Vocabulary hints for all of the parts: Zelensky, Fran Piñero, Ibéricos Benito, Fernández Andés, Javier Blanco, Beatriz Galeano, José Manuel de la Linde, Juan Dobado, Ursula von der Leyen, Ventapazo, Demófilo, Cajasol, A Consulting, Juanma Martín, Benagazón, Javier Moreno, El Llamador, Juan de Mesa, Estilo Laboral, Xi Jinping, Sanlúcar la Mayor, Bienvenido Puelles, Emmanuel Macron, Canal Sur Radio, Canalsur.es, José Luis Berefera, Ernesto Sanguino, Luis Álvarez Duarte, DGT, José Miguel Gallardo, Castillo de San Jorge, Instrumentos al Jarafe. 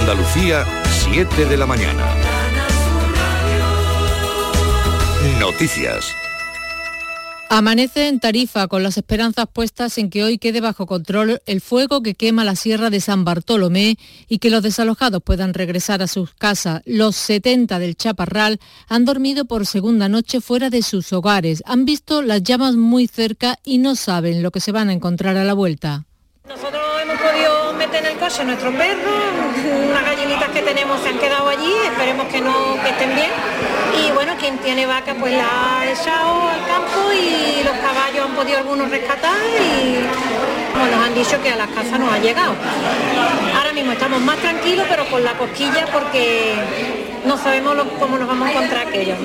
Andalucía, 7 de la mañana. Noticias. Amanece en Tarifa con las esperanzas puestas en que hoy quede bajo control el fuego que quema la sierra de San Bartolomé y que los desalojados puedan regresar a sus casas. Los 70 del Chaparral han dormido por segunda noche fuera de sus hogares. Han visto las llamas muy cerca y no saben lo que se van a encontrar a la vuelta. Nosotros hemos podido meter en el coche nuestros perros, las gallinitas que tenemos se han quedado allí, esperemos que estén bien. Y bueno, quien tiene vaca pues la ha echado al campo y los caballos han podido algunos rescatar y bueno, nos han dicho que a las casas nos ha llegado. Ahora mismo estamos más tranquilos pero con la cosquilla porque no sabemos cómo nos vamos a encontrar aquellos.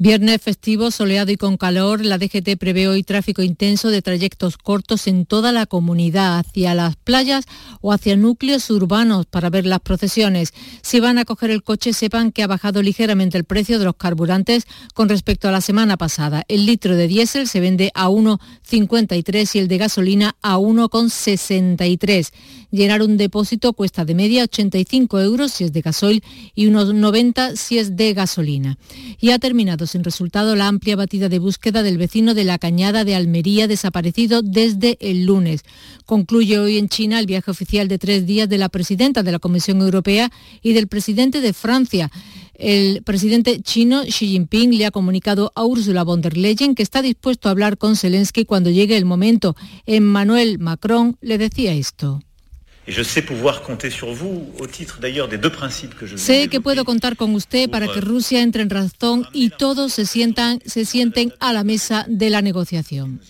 Viernes festivo, soleado y con calor, la DGT prevé hoy tráfico intenso de trayectos cortos en toda la comunidad, hacia las playas o hacia núcleos urbanos para ver las procesiones. Si van a coger el coche, sepan que ha bajado ligeramente el precio de los carburantes con respecto a la semana pasada. El litro de diésel se vende a 1,53 y el de gasolina a 1,63. Llenar un depósito cuesta de media 85 euros si es de gasoil y unos 90 si es de gasolina. Y ha terminado sin resultado la amplia batida de búsqueda del vecino de la Cañada de Almería, desaparecido desde el lunes. Concluye hoy en China el viaje oficial de 3 días de la presidenta de la Comisión Europea y del presidente de Francia. El presidente chino Xi Jinping le ha comunicado a Ursula von der Leyen que está dispuesto a hablar con Zelensky cuando llegue el momento. Emmanuel Macron le decía esto. Sé que puedo contar con usted para que Rusia entre en razón y todos se sienten a la mesa de la negociación.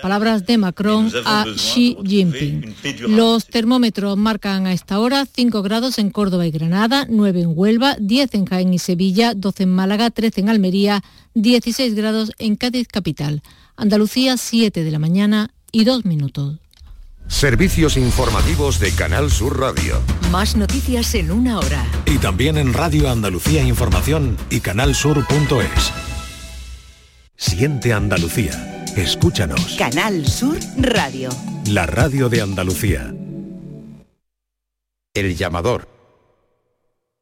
Palabras de Macron a Xi Jinping. Los termómetros marcan a esta hora 5 grados en Córdoba y Granada, 9 en Huelva, 10 en Jaén y Sevilla, 12 en Málaga, 13 en Almería, 16 grados en Cádiz capital. Andalucía, 7 de la mañana y 2 minutos. Servicios informativos de Canal Sur Radio. Más noticias en una hora. Y también en Radio Andalucía Información y Canalsur.es. Siente Andalucía. Escúchanos. Canal Sur Radio. La radio de Andalucía. El Llamador.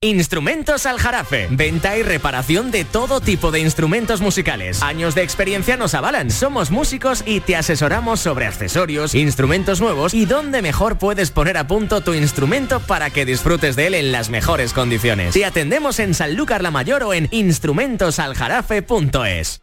Instrumentos al Jarafe. Venta y reparación de todo tipo de instrumentos musicales. Años de experiencia nos avalan. Somos músicos y te asesoramos sobre accesorios, instrumentos nuevos y dónde mejor puedes poner a punto tu instrumento para que disfrutes de él en las mejores condiciones. Te atendemos en Sanlúcar la Mayor o en instrumentosaljarafe.es.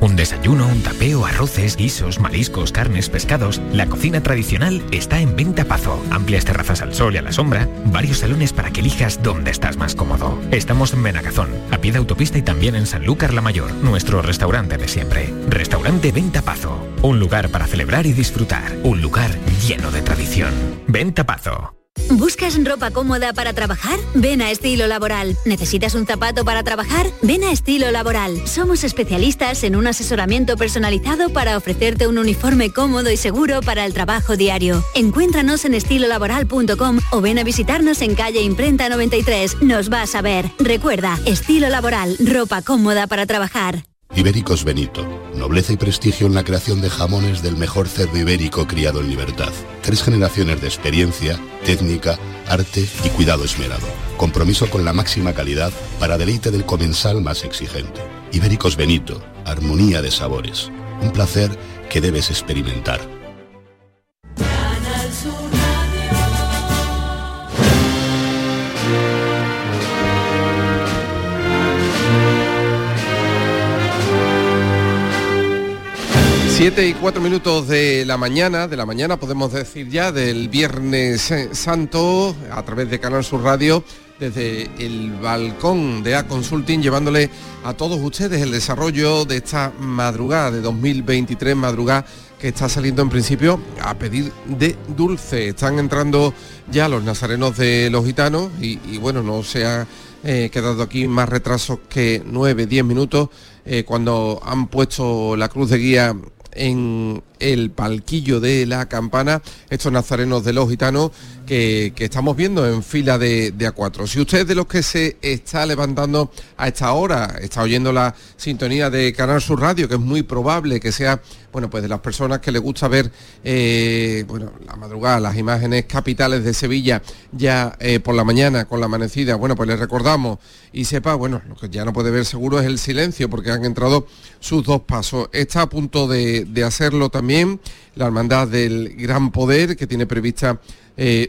Un desayuno, un tapeo, arroces, guisos, mariscos, carnes, pescados. La cocina tradicional está en Ventapazo. Amplias terrazas al sol y a la sombra. Varios salones para que elijas dónde estás más cómodo. Estamos en Benagazón, a pie de autopista, y también en Sanlúcar la Mayor, nuestro restaurante de siempre. Restaurante Ventapazo. Un lugar para celebrar y disfrutar. Un lugar lleno de tradición. Ventapazo. ¿Buscas ropa cómoda para trabajar? Ven a Estilo Laboral. ¿Necesitas un zapato para trabajar? Ven a Estilo Laboral. Somos especialistas en un asesoramiento personalizado para ofrecerte un uniforme cómodo y seguro para el trabajo diario. Encuéntranos en estilolaboral.com o ven a visitarnos en calle Imprenta 93. Nos vas a ver. Recuerda, Estilo Laboral, ropa cómoda para trabajar. Ibéricos Benito. Nobleza y prestigio en la creación de jamones del mejor cerdo ibérico criado en libertad. 3 generaciones de experiencia, técnica, arte y cuidado esmerado. Compromiso con la máxima calidad para deleite del comensal más exigente. Ibéricos Benito. Armonía de sabores. Un placer que debes experimentar. Siete y 4 minutos de la mañana, podemos decir ya, del Viernes Santo, a través de Canal Sur Radio. desde el balcón de A Consulting, llevándole a todos ustedes el desarrollo de esta madrugada de 2023, madrugada que está saliendo en principio a pedir de dulce. Están entrando ya los nazarenos de los gitanos y bueno, no se ha quedado aquí más retrasos que 9-10 minutos cuando han puesto la cruz de guía en el palquillo de la campana, estos nazarenos de los gitanos que estamos viendo en fila de A4. Si usted es de los que se está levantando a esta hora, está oyendo la sintonía de Canal Sur Radio, que es muy probable que sea, bueno, pues de las personas que le gusta ver, bueno, la madrugada, las imágenes capitales de Sevilla ya por la mañana, con la amanecida, bueno, pues le recordamos y sepa, bueno, lo que ya no puede ver seguro es el silencio, porque han entrado sus dos pasos. Está a punto de hacerlo también la Hermandad del Gran Poder, que tiene prevista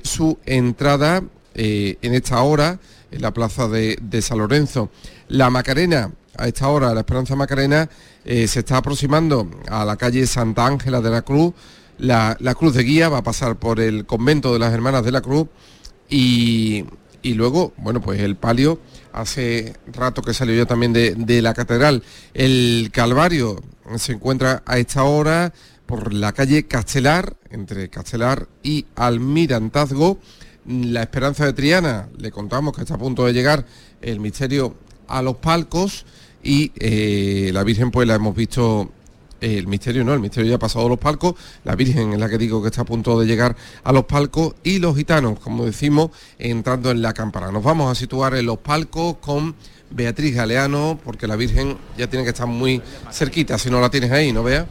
su entrada en esta hora en la plaza de San Lorenzo. La Macarena, a esta hora, la Esperanza Macarena, se está aproximando a la calle Santa Ángela de la Cruz. La cruz de guía va a pasar por el convento de las Hermanas de la Cruz y luego, bueno, pues el palio, hace rato que salió ya también de la catedral. El Calvario se encuentra a esta hora por la calle Castelar, entre Castelar y Almirantazgo. La Esperanza de Triana, le contamos que está a punto de llegar el misterio a los palcos y la Virgen, pues la hemos visto, el misterio ya ha pasado a los palcos, la Virgen es la que digo que está a punto de llegar a los palcos y los gitanos, como decimos, entrando en la campana. Nos vamos a situar en los palcos con Beatriz Galeano, porque la Virgen ya tiene que estar muy cerquita, si no la tienes ahí, ¿no, Bea?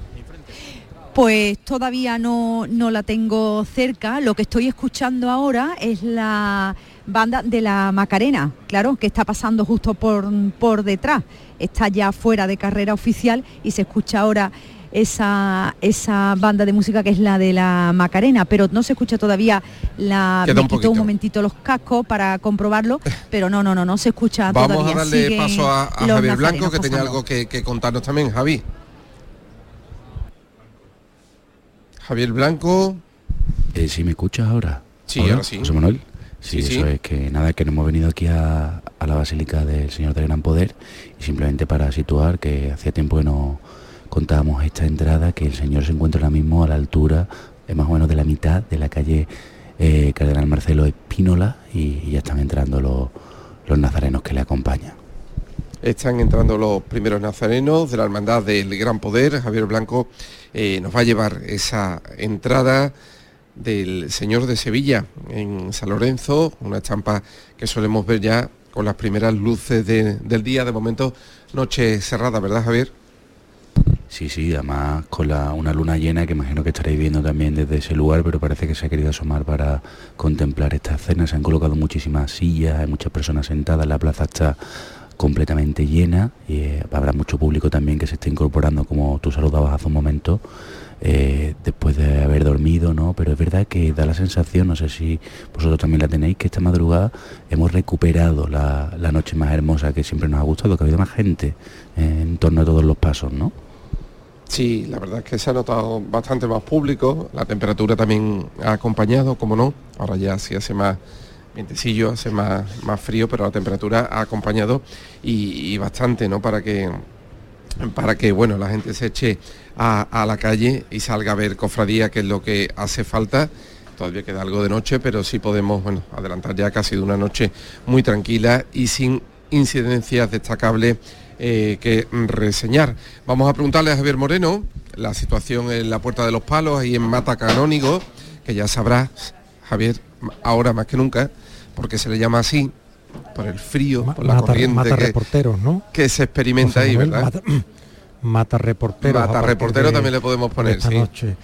Pues todavía no la tengo cerca, lo que estoy escuchando ahora es la banda de la Macarena, claro, que está pasando justo por detrás, está ya fuera de carrera oficial y se escucha ahora esa banda de música que es la de la Macarena, pero no se escucha todavía la... Me quito un momentito los cascos para comprobarlo, pero no se escucha todavía. Vamos a darle paso a Javier Blanco, que tenía algo que contarnos también, Javi. Javier Blanco. ¿Sí me escuchas ahora? Sí, ahora sí. José Manuel. Sí, eso es que nada, que nos hemos venido aquí a la Basílica del Señor del Gran Poder y simplemente para situar que hacía tiempo que no contábamos esta entrada, que el Señor se encuentra ahora mismo a la altura, más o menos de la mitad de la calle Cardenal Marcelo Espínola y ya están entrando los nazarenos que le acompañan. Están entrando los primeros nazarenos de la Hermandad del Gran Poder. Javier Blanco nos va a llevar esa entrada del Señor de Sevilla en San Lorenzo, una estampa que solemos ver ya con las primeras luces del día. De momento, noche cerrada, ¿verdad, Javier? Sí, además con una luna llena que imagino que estaréis viendo también desde ese lugar, pero parece que se ha querido asomar para contemplar esta escena. Se han colocado muchísimas sillas, hay muchas personas sentadas, la plaza está completamente llena y habrá mucho público también que se esté incorporando, como tú saludabas hace un momento, después de haber dormido, ¿no? Pero es verdad que da la sensación, no sé si vosotros también la tenéis, que esta madrugada hemos recuperado la noche más hermosa que siempre nos ha gustado, que ha habido más gente en torno a todos los pasos, ¿no? Sí, la verdad es que se ha notado bastante más público, la temperatura también ha acompañado, como no, ahora ya sí hace más... vientecillo, hace más frío, pero la temperatura ha acompañado y bastante, ¿no? Para que bueno, la gente se eche a la calle y salga a ver cofradía, que es lo que hace falta. Todavía queda algo de noche, pero sí podemos, bueno, adelantar ya que ha sido una noche muy tranquila y sin incidencias destacables que reseñar. Vamos a preguntarle a Javier Moreno la situación en la Puerta de los Palos y en Mata Canónigo, que ya sabrás, Javier, ahora más que nunca, porque se le llama así por el frío, por la corriente mata que, reporteros, ¿no? que se experimenta, José Manuel, ahí, ¿verdad? Mata reporteros. Mata reportero también le podemos poner, esta sí. Noche.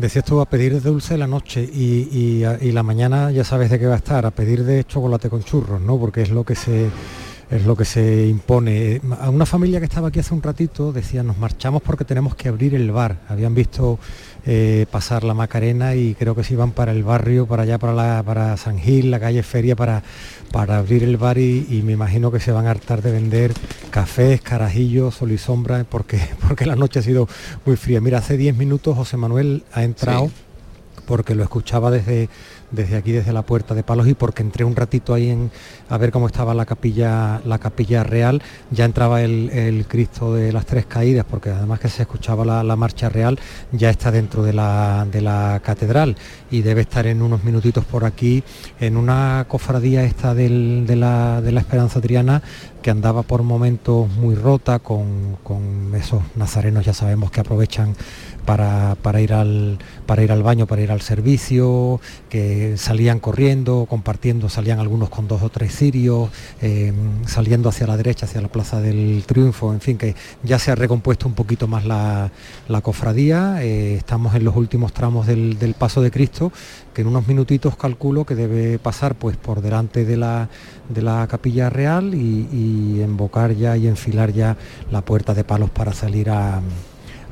Decías tú a pedir de dulce la noche y la mañana ya sabes de qué va a estar, a pedir de chocolate con churros, ¿no? Porque es lo que se impone. A una familia que estaba aquí hace un ratito decía, nos marchamos porque tenemos que abrir el bar. Habían visto pasar la Macarena y creo que se iban para el barrio, para allá, para San Gil, la calle Feria, para abrir el bar y me imagino que se van a hartar de vender cafés, carajillos, sol y sombra, porque la noche ha sido muy fría. Mira, hace 10 minutos José Manuel ha entrado... Sí. porque lo escuchaba desde aquí, desde la Puerta de Palos, y porque entré un ratito ahí a ver cómo estaba la capilla real. Ya entraba el Cristo de las Tres Caídas, porque además que se escuchaba la marcha real, ya está dentro de la catedral y debe estar en unos minutitos por aquí, en una cofradía esta de la Esperanza Triana, que andaba por momentos muy rota con esos nazarenos, ya sabemos que aprovechan para ir al baño, para ir al servicio, que salían corriendo, compartiendo, salían algunos con 2 o 3 cirios, saliendo hacia la derecha, hacia la Plaza del Triunfo, en fin, que ya se ha recompuesto un poquito más la cofradía. Estamos en los últimos tramos del Paso de Cristo, que en unos minutitos calculo que debe pasar pues por delante de la capilla real y embocar ya y enfilar ya la Puerta de Palos para salir a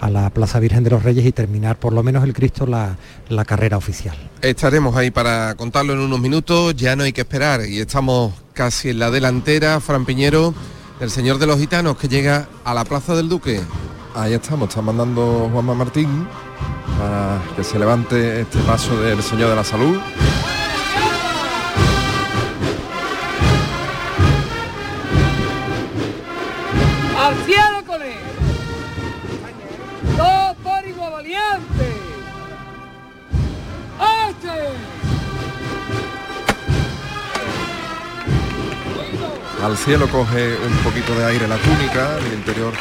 la Plaza Virgen de los Reyes y terminar por lo menos el Cristo la carrera oficial. Estaremos ahí para contarlo en unos minutos, ya no hay que esperar y estamos casi en la delantera, Fran Piñero, el Señor de los Gitanos, que llega a la Plaza del Duque. Ahí estamos, está mandando Juanma Martín para que se levante este paso del Señor de la Salud. ¡Al cielo con él! ¡Dos por igual valiente! ¡Este! Al cielo coge un poquito de aire la túnica, el interior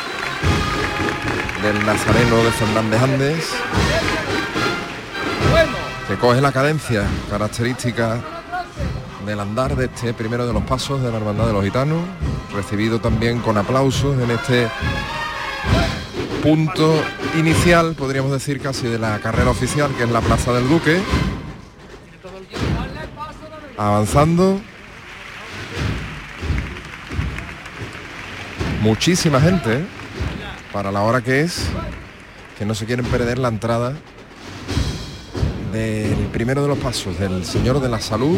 del nazareno de Fernández Andes, que coge la cadencia característica del andar de este primero de los pasos de la Hermandad de los Gitanos, recibido también con aplausos en este punto inicial, podríamos decir casi, de la carrera oficial, que es la Plaza del Duque. Avanzando muchísima gente para la hora que es, que no se quieren perder la entrada del primero de los pasos del Señor de la Salud,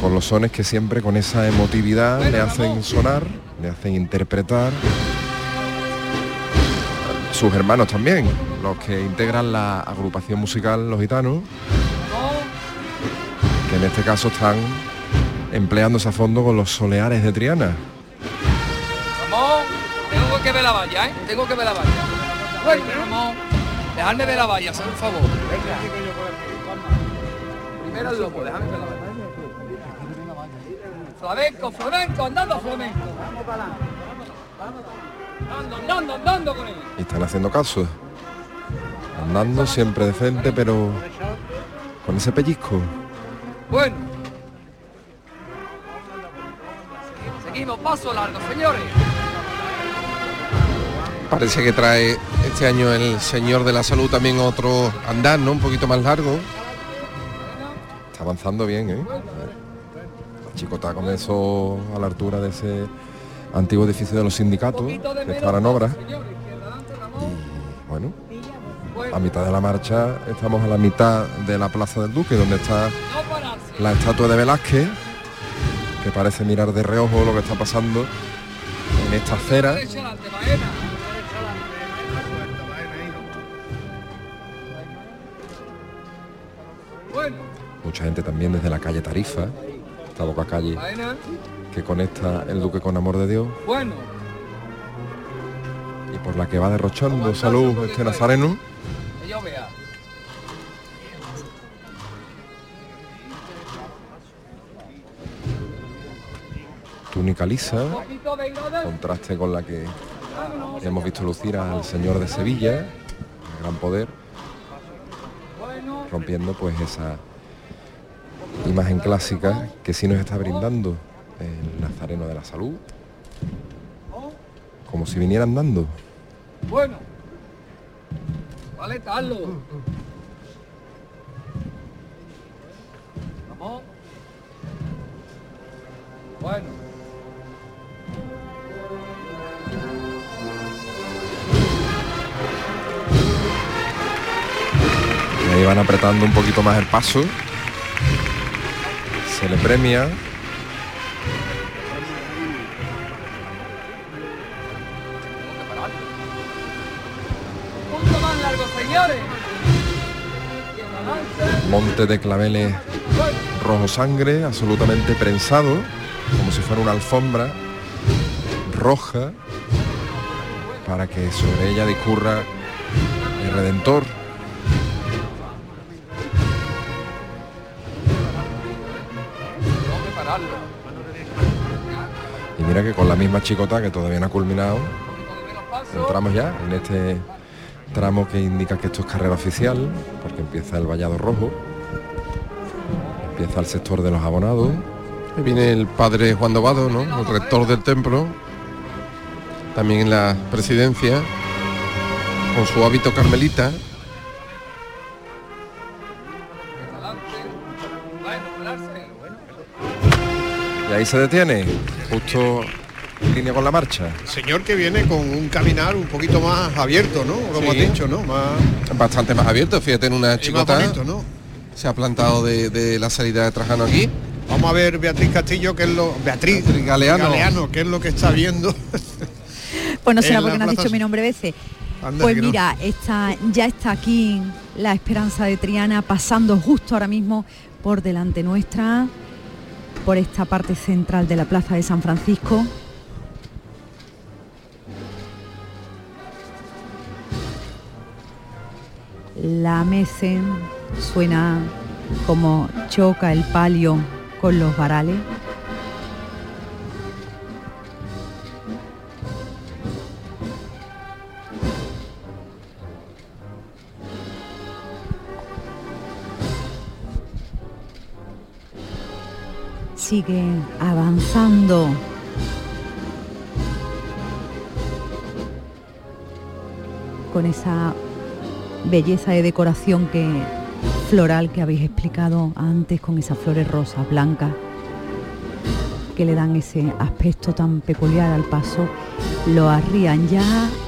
con los sones que siempre con esa emotividad le hacen sonar, le hacen interpretar sus hermanos también, los que integran la agrupación musical Los Gitanos, que en este caso están empleándose a fondo con los soleares de Triana. Ramón, tengo que ver la valla, ¿eh? Tengo que ver la valla. Bueno, Ramón, dejadme ver la valla, haz un favor. Venga. Primero el lobo, dejadme ver la valla. Flamenco, flamenco, andando flamenco. Vamos para adelante. Andando con él. Y están haciendo caso. Andando siempre de frente, pero con ese pellizco. Bueno. Seguimos, paso largo, señores. Parece que trae este año el Señor de la Salud también otro andar, ¿no? Un poquito más largo. Está avanzando bien, ¿eh? La chicota con eso a la altura de ese antiguo edificio de los sindicatos, que estará en obra. Y bueno, a mitad de la marcha estamos a la mitad de la Plaza del Duque, donde está la estatua de Velázquez, que parece mirar de reojo lo que está pasando en esta acera. Mucha gente también desde la calle Tarifa, esta boca calle que conecta el Duque con Amor de Dios, y por la que va derrochando salud este nazareno. Túnica lisa, contraste con la que hemos visto lucir al Señor de Sevilla, el gran poder, rompiendo pues esa imagen clásica que sí nos está brindando el nazareno de la Salud, como si viniera andando. Bueno, vale, Carlos. Vamos. Bueno. Ahí van apretando un poquito más el paso. Se le premia. Monte de claveles rojo sangre, absolutamente prensado, como si fuera una alfombra roja, para que sobre ella discurra el Redentor. Y mira que con la misma chicota, que todavía no ha culminado, entramos ya en este tramo que indica que esto es carrera oficial, porque empieza el vallado rojo, empieza el sector de los abonados. Ahí viene el padre Juan Dobado, ¿no?, el rector del templo, también en la presidencia, con su hábito carmelita. Y ahí se detiene, justo en línea con la marcha. Señor que viene con un caminar un poquito más abierto, ¿no? Como sí, has dicho, ¿no? Más... bastante más abierto, fíjate, en una chicota. Bonito, ¿no? Se ha plantado de la salida de Trajano aquí. Vamos a ver Beatriz Castillo, que es lo... Beatriz Galeano, que es lo que está viendo. Pues no será porque no has dicho mi nombre veces. Anda, pues mira, no. Ya está aquí la Esperanza de Triana, pasando justo ahora mismo por delante nuestra, por esta parte central de la plaza de San Francisco. La mecen, suena como choca el palio con los varales. Sigue avanzando. Con esa belleza de decoración floral que habéis explicado antes, con esas flores rosas, blancas, que le dan ese aspecto tan peculiar al paso. Lo arrían ya,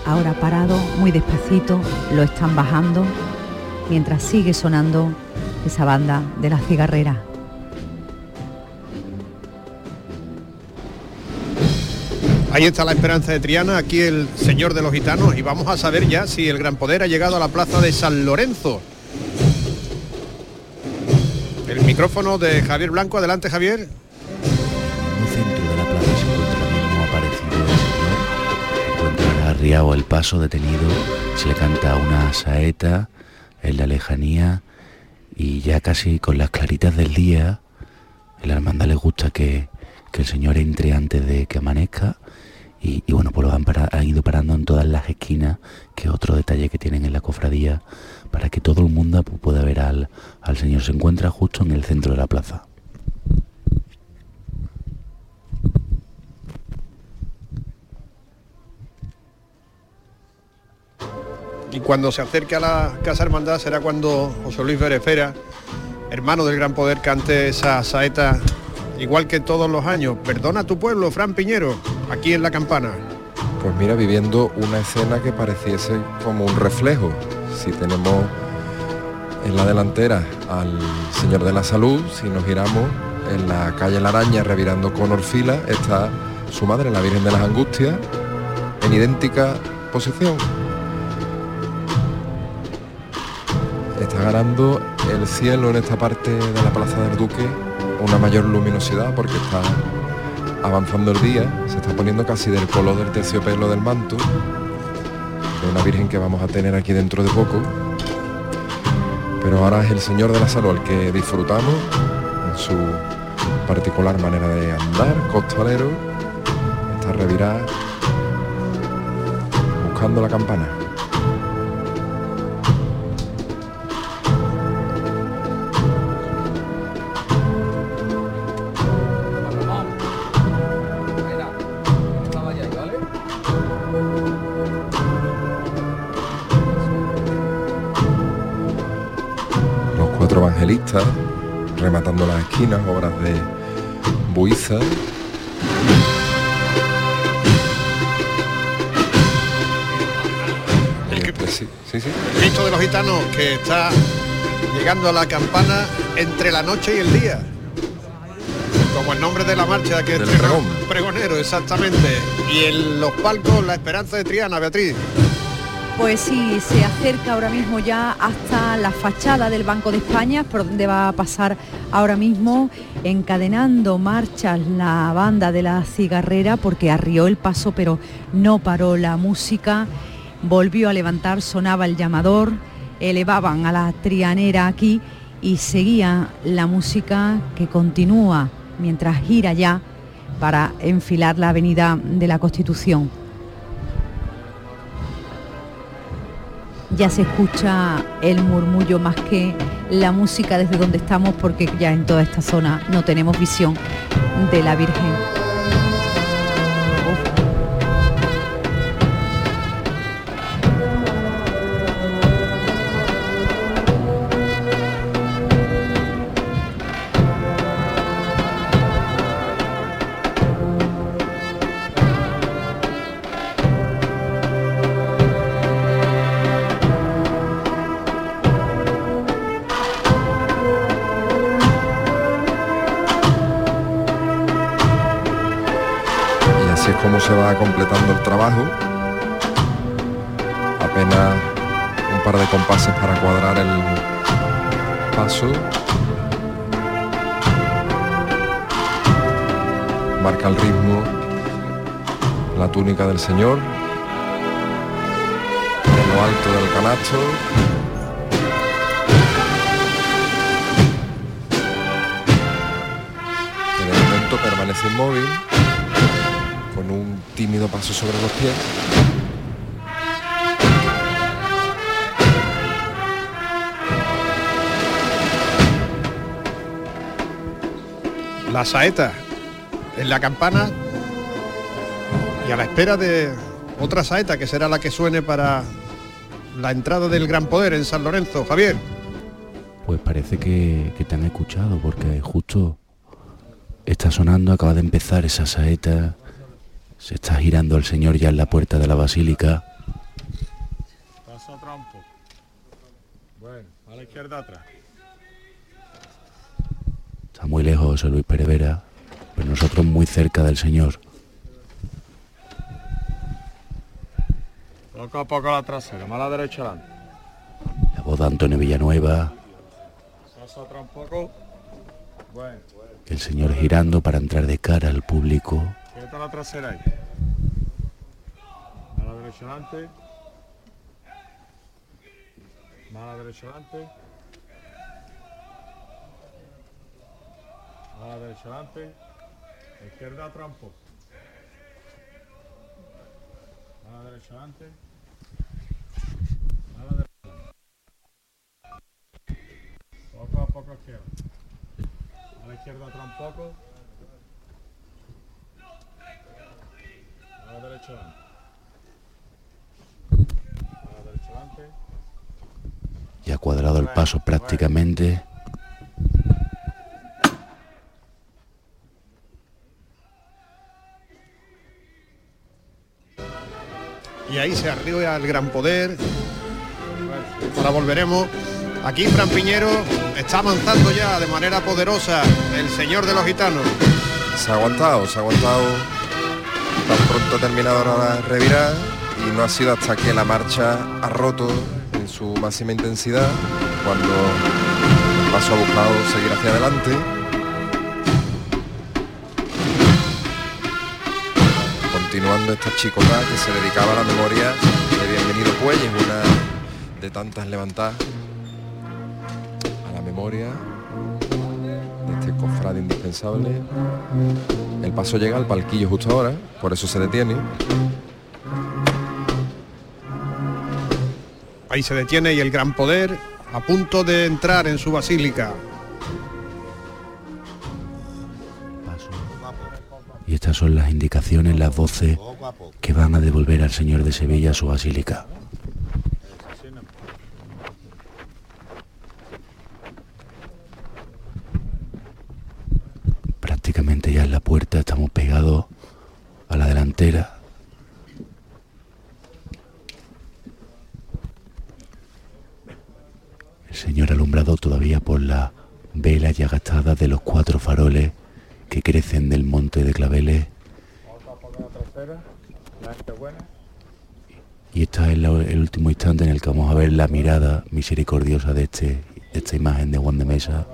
ahora parado, muy despacito, lo están bajando, mientras sigue sonando esa banda de las cigarreras. Ahí está la Esperanza de Triana, aquí el señor de los gitanos, y vamos a saber ya si el Gran Poder ha llegado a la plaza de San Lorenzo. El micrófono de Javier Blanco, adelante Javier. En el centro de la plaza se encuentra mismo aparecido el señor, encuentra arriado el paso detenido, se le canta una saeta en la lejanía, y ya casi con las claritas del día, a la hermandad le gusta que el señor entre antes de que amanezca. Y bueno, pues lo han ido parando en todas las esquinas, que es otro detalle que tienen en la cofradía, para que todo el mundo pueda ver al señor. Se encuentra justo en el centro de la plaza. Y cuando se acerque a la Casa Hermandad será cuando José Luis Berefera, hermano del Gran Poder, cante esa saeta, igual que todos los años, perdona a tu pueblo, Fran Piñero, aquí en La Campana. Pues mira, viviendo una escena que pareciese como un reflejo. Si tenemos en la delantera al Señor de la Salud, si nos giramos en la calle La Araña, revirando con Orfila, está su madre, la Virgen de las Angustias, en idéntica posición. Está ganando el cielo en esta parte de la Plaza del Duque una mayor luminosidad, porque está avanzando el día, se está poniendo casi del color del terciopelo del manto de una virgen que vamos a tener aquí dentro de poco. Pero ahora es el Señor de la Salud el que disfrutamos en su particular manera de andar, costalero, está revirada buscando la campana. Rematando las esquinas, obras de Buiza. El Cristo de los Gitanos, que está llegando a la campana entre la noche y el día, como el nombre de la marcha, que es pregonero, exactamente. Y en los palcos la Esperanza de Triana, Beatriz. Pues sí, se acerca ahora mismo ya hasta la fachada del Banco de España, por donde va a pasar ahora mismo encadenando marchas la banda de la cigarrera, porque arrió el paso pero no paró la música, volvió a levantar, sonaba el llamador, elevaban a la trianera aquí y seguía la música que continúa mientras gira ya para enfilar la avenida de la Constitución. Ya se escucha el murmullo más que la música desde donde estamos, porque ya en toda esta zona no tenemos visión de la Virgen. Se va completando el trabajo, apenas un par de compases para cuadrar el paso. Marca el ritmo la túnica del Señor, en lo alto del canasto. En el momento permanece inmóvil, con un tímido paso sobre los pies. La saeta en la campana y a la espera de otra saeta que será la que suene para la entrada del Gran Poder en San Lorenzo. Javier. Pues parece que te han escuchado, porque justo está sonando, acaba de empezar esa saeta. Se está girando el Señor ya en la puerta de la basílica. Paso a trompo. Bueno, a la izquierda atrás. Está muy lejos José Luis Pérez Vera, pero nosotros muy cerca del Señor. Poco a poco a la trasera, más a la derecha adelante. La voz de Antonio Villanueva. Paso a trompo. Bueno. El Señor girando para entrar de cara al público. A la trasera ahí. A la derecha adelante. Más a la derecha adelante. A la derecha adelante. Izquierda trampo. A la derecha adelante. A la derecha. Poco a poco izquierda. A la izquierda trampoco. A la derecha adelante. A la derecha adelante. Ya cuadrado el paso prácticamente. Y ahí se arriba el Gran Poder. Ahora volveremos. Aquí Fran Piñero está avanzando ya de manera poderosa el Señor de los Gitanos. Se ha aguantado. Tan pronto ha terminado la revirada y no ha sido hasta que la marcha ha roto en su máxima intensidad cuando el paso ha buscado seguir hacia adelante. Continuando esta chicota que se dedicaba a la memoria de Bienvenido Puelles, una de tantas levantadas a la memoria de este cofrade indispensable. El paso llega al palquillo justo ahora, por eso se detiene. Ahí se detiene y el Gran Poder a punto de entrar en su basílica. Paso. Y estas son las indicaciones, las voces que van a devolver al Señor de Sevilla a su basílica. Prácticamente ya en la puerta, estamos pegados a la delantera. El Señor alumbrado todavía por las velas ya gastadas de los 4 faroles que crecen del monte de claveles. y esta es el último instante en el que vamos a ver la mirada misericordiosa de esta imagen de Juan de Mesa,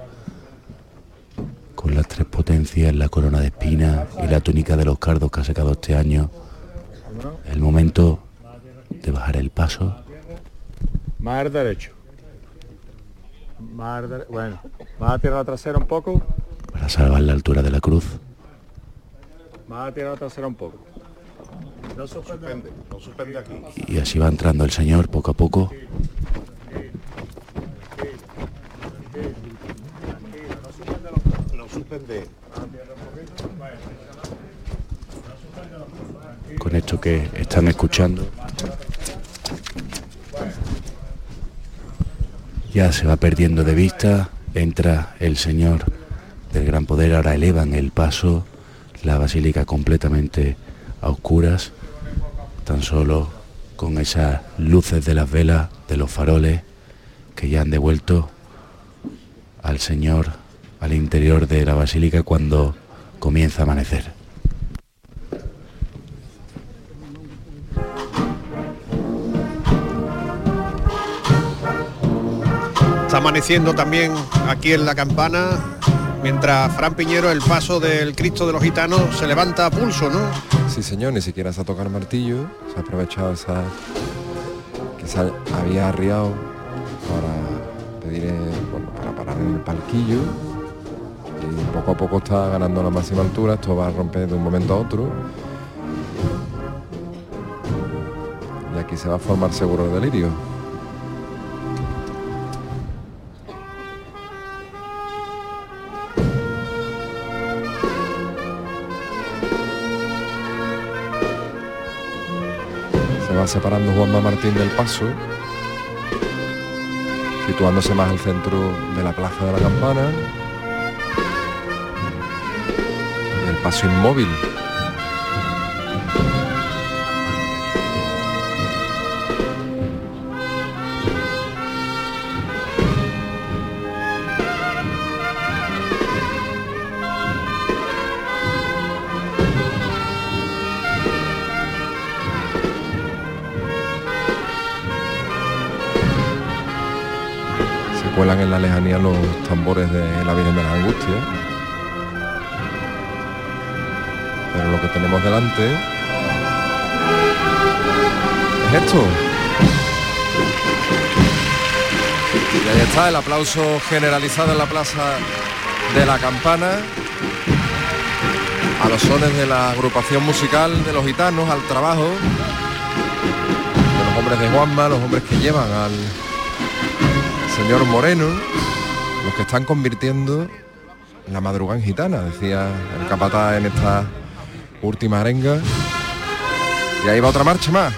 con las tres potencias, la corona de espinas y la túnica de los cardos que ha sacado este año. El momento de bajar el paso. Más derecho. Más derecho. Bueno, más a tirar trasera un poco. Para salvar la altura de la cruz. Más a tirar trasera un poco. No suspende, no suspende aquí. Y así va entrando el señor poco a poco. Con esto que están escuchando, ya se va perdiendo de vista, entra el señor del gran poder, ahora elevan el paso, la basílica completamente a oscuras, tan solo con esas luces de las velas, de los faroles que ya han devuelto al señor al interior de la basílica cuando comienza a amanecer. Está amaneciendo también aquí en La Campana, mientras Fran Piñero, el paso del Cristo de los Gitanos se levanta a pulso, ¿no? Sí, señor, ni siquiera se ha tocado el martillo, se ha aprovechado esa que se había arriado para pedir para parar en el palquillo. Y poco a poco está ganando la máxima altura, esto va a romper de un momento a otro. Y aquí se va a formar seguro el delirio. Se va separando Juanma Martín del paso, situándose más al centro de la plaza de La Campana. Paso inmóvil. Se cuelan en la lejanía los tambores de la Virgen de las Angustias. Pero lo que tenemos delante es esto. Y ahí está el aplauso generalizado en la plaza de La Campana, a los sones de la agrupación musical de los gitanos, al trabajo de los hombres de Juanma, los hombres que llevan al señor Moreno, los que están convirtiendo la madrugada en gitana, decía el capataz en esta última arenga. Y ahí va otra marcha más.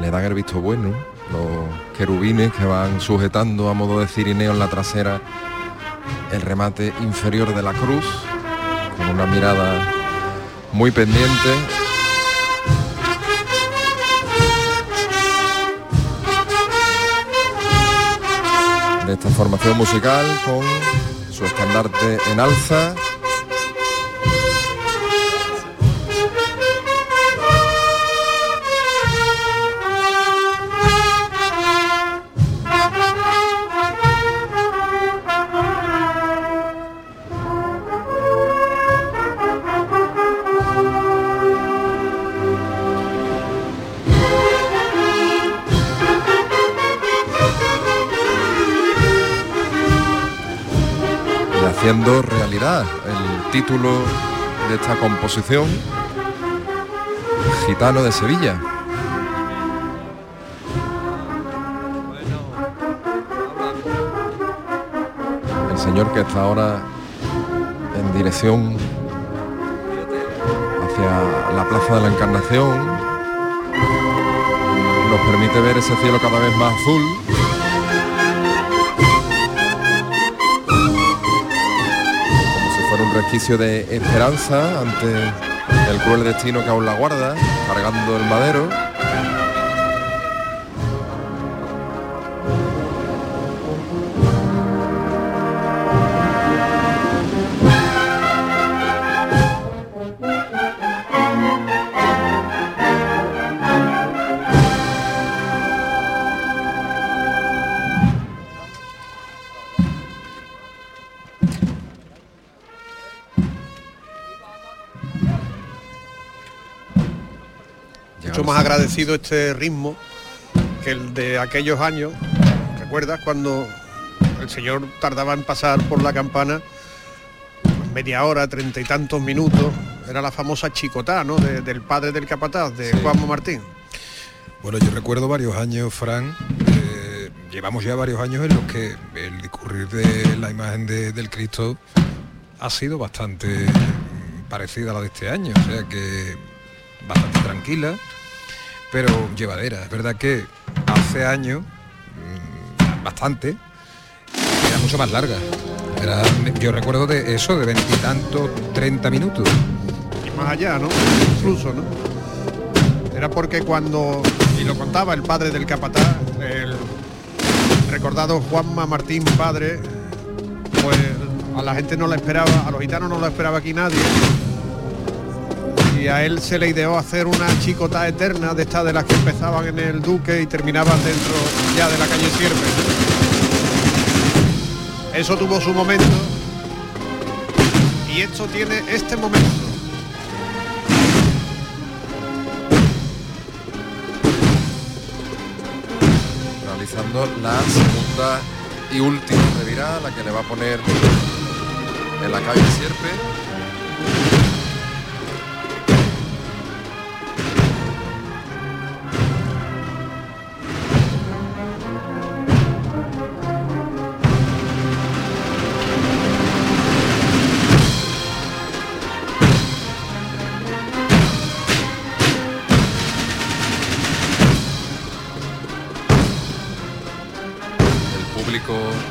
Le dan el visto bueno los querubines que van sujetando a modo de cirineo en la trasera el remate inferior de la cruz, con una mirada muy pendiente. De esta formación musical con su estandarte en alza. Haciendo realidad el título de esta composición, Gitano de Sevilla. El señor que está ahora en dirección hacia la Plaza de la Encarnación nos permite ver ese cielo cada vez más azul. Un resquicio de esperanza ante el cruel destino que aún la guarda, cargando el madero. Mucho más agradecido este ritmo que el de aquellos años. ¿Recuerdas cuando el señor tardaba en pasar por la campana media hora, treinta y tantos minutos? Era la famosa chicotá, ¿no?, del padre del capataz, de Juanma Martín. Bueno, yo recuerdo varios años, Fran, llevamos ya varios años en los que el discurrir de la imagen del Cristo ha sido bastante parecida a la de este año, o sea que bastante tranquila, pero llevadera. Es verdad que hace años, bastante, era mucho más larga. Yo recuerdo de eso, de veintitantos, 30 minutos. Y más allá, ¿no? Incluso, ¿no? Era porque cuando, y lo contaba el padre del capataz, el recordado Juanma Martín padre, pues a la gente no la esperaba, a los gitanos no la esperaba aquí nadie. Y a él se le ideó hacer una chicotá eterna, de estas de las que empezaban en el Duque y terminaban dentro ya de la calle Sierpe. Eso tuvo su momento y esto tiene este momento. Realizando la segunda y última revirada, la que le va a poner en la calle Sierpe.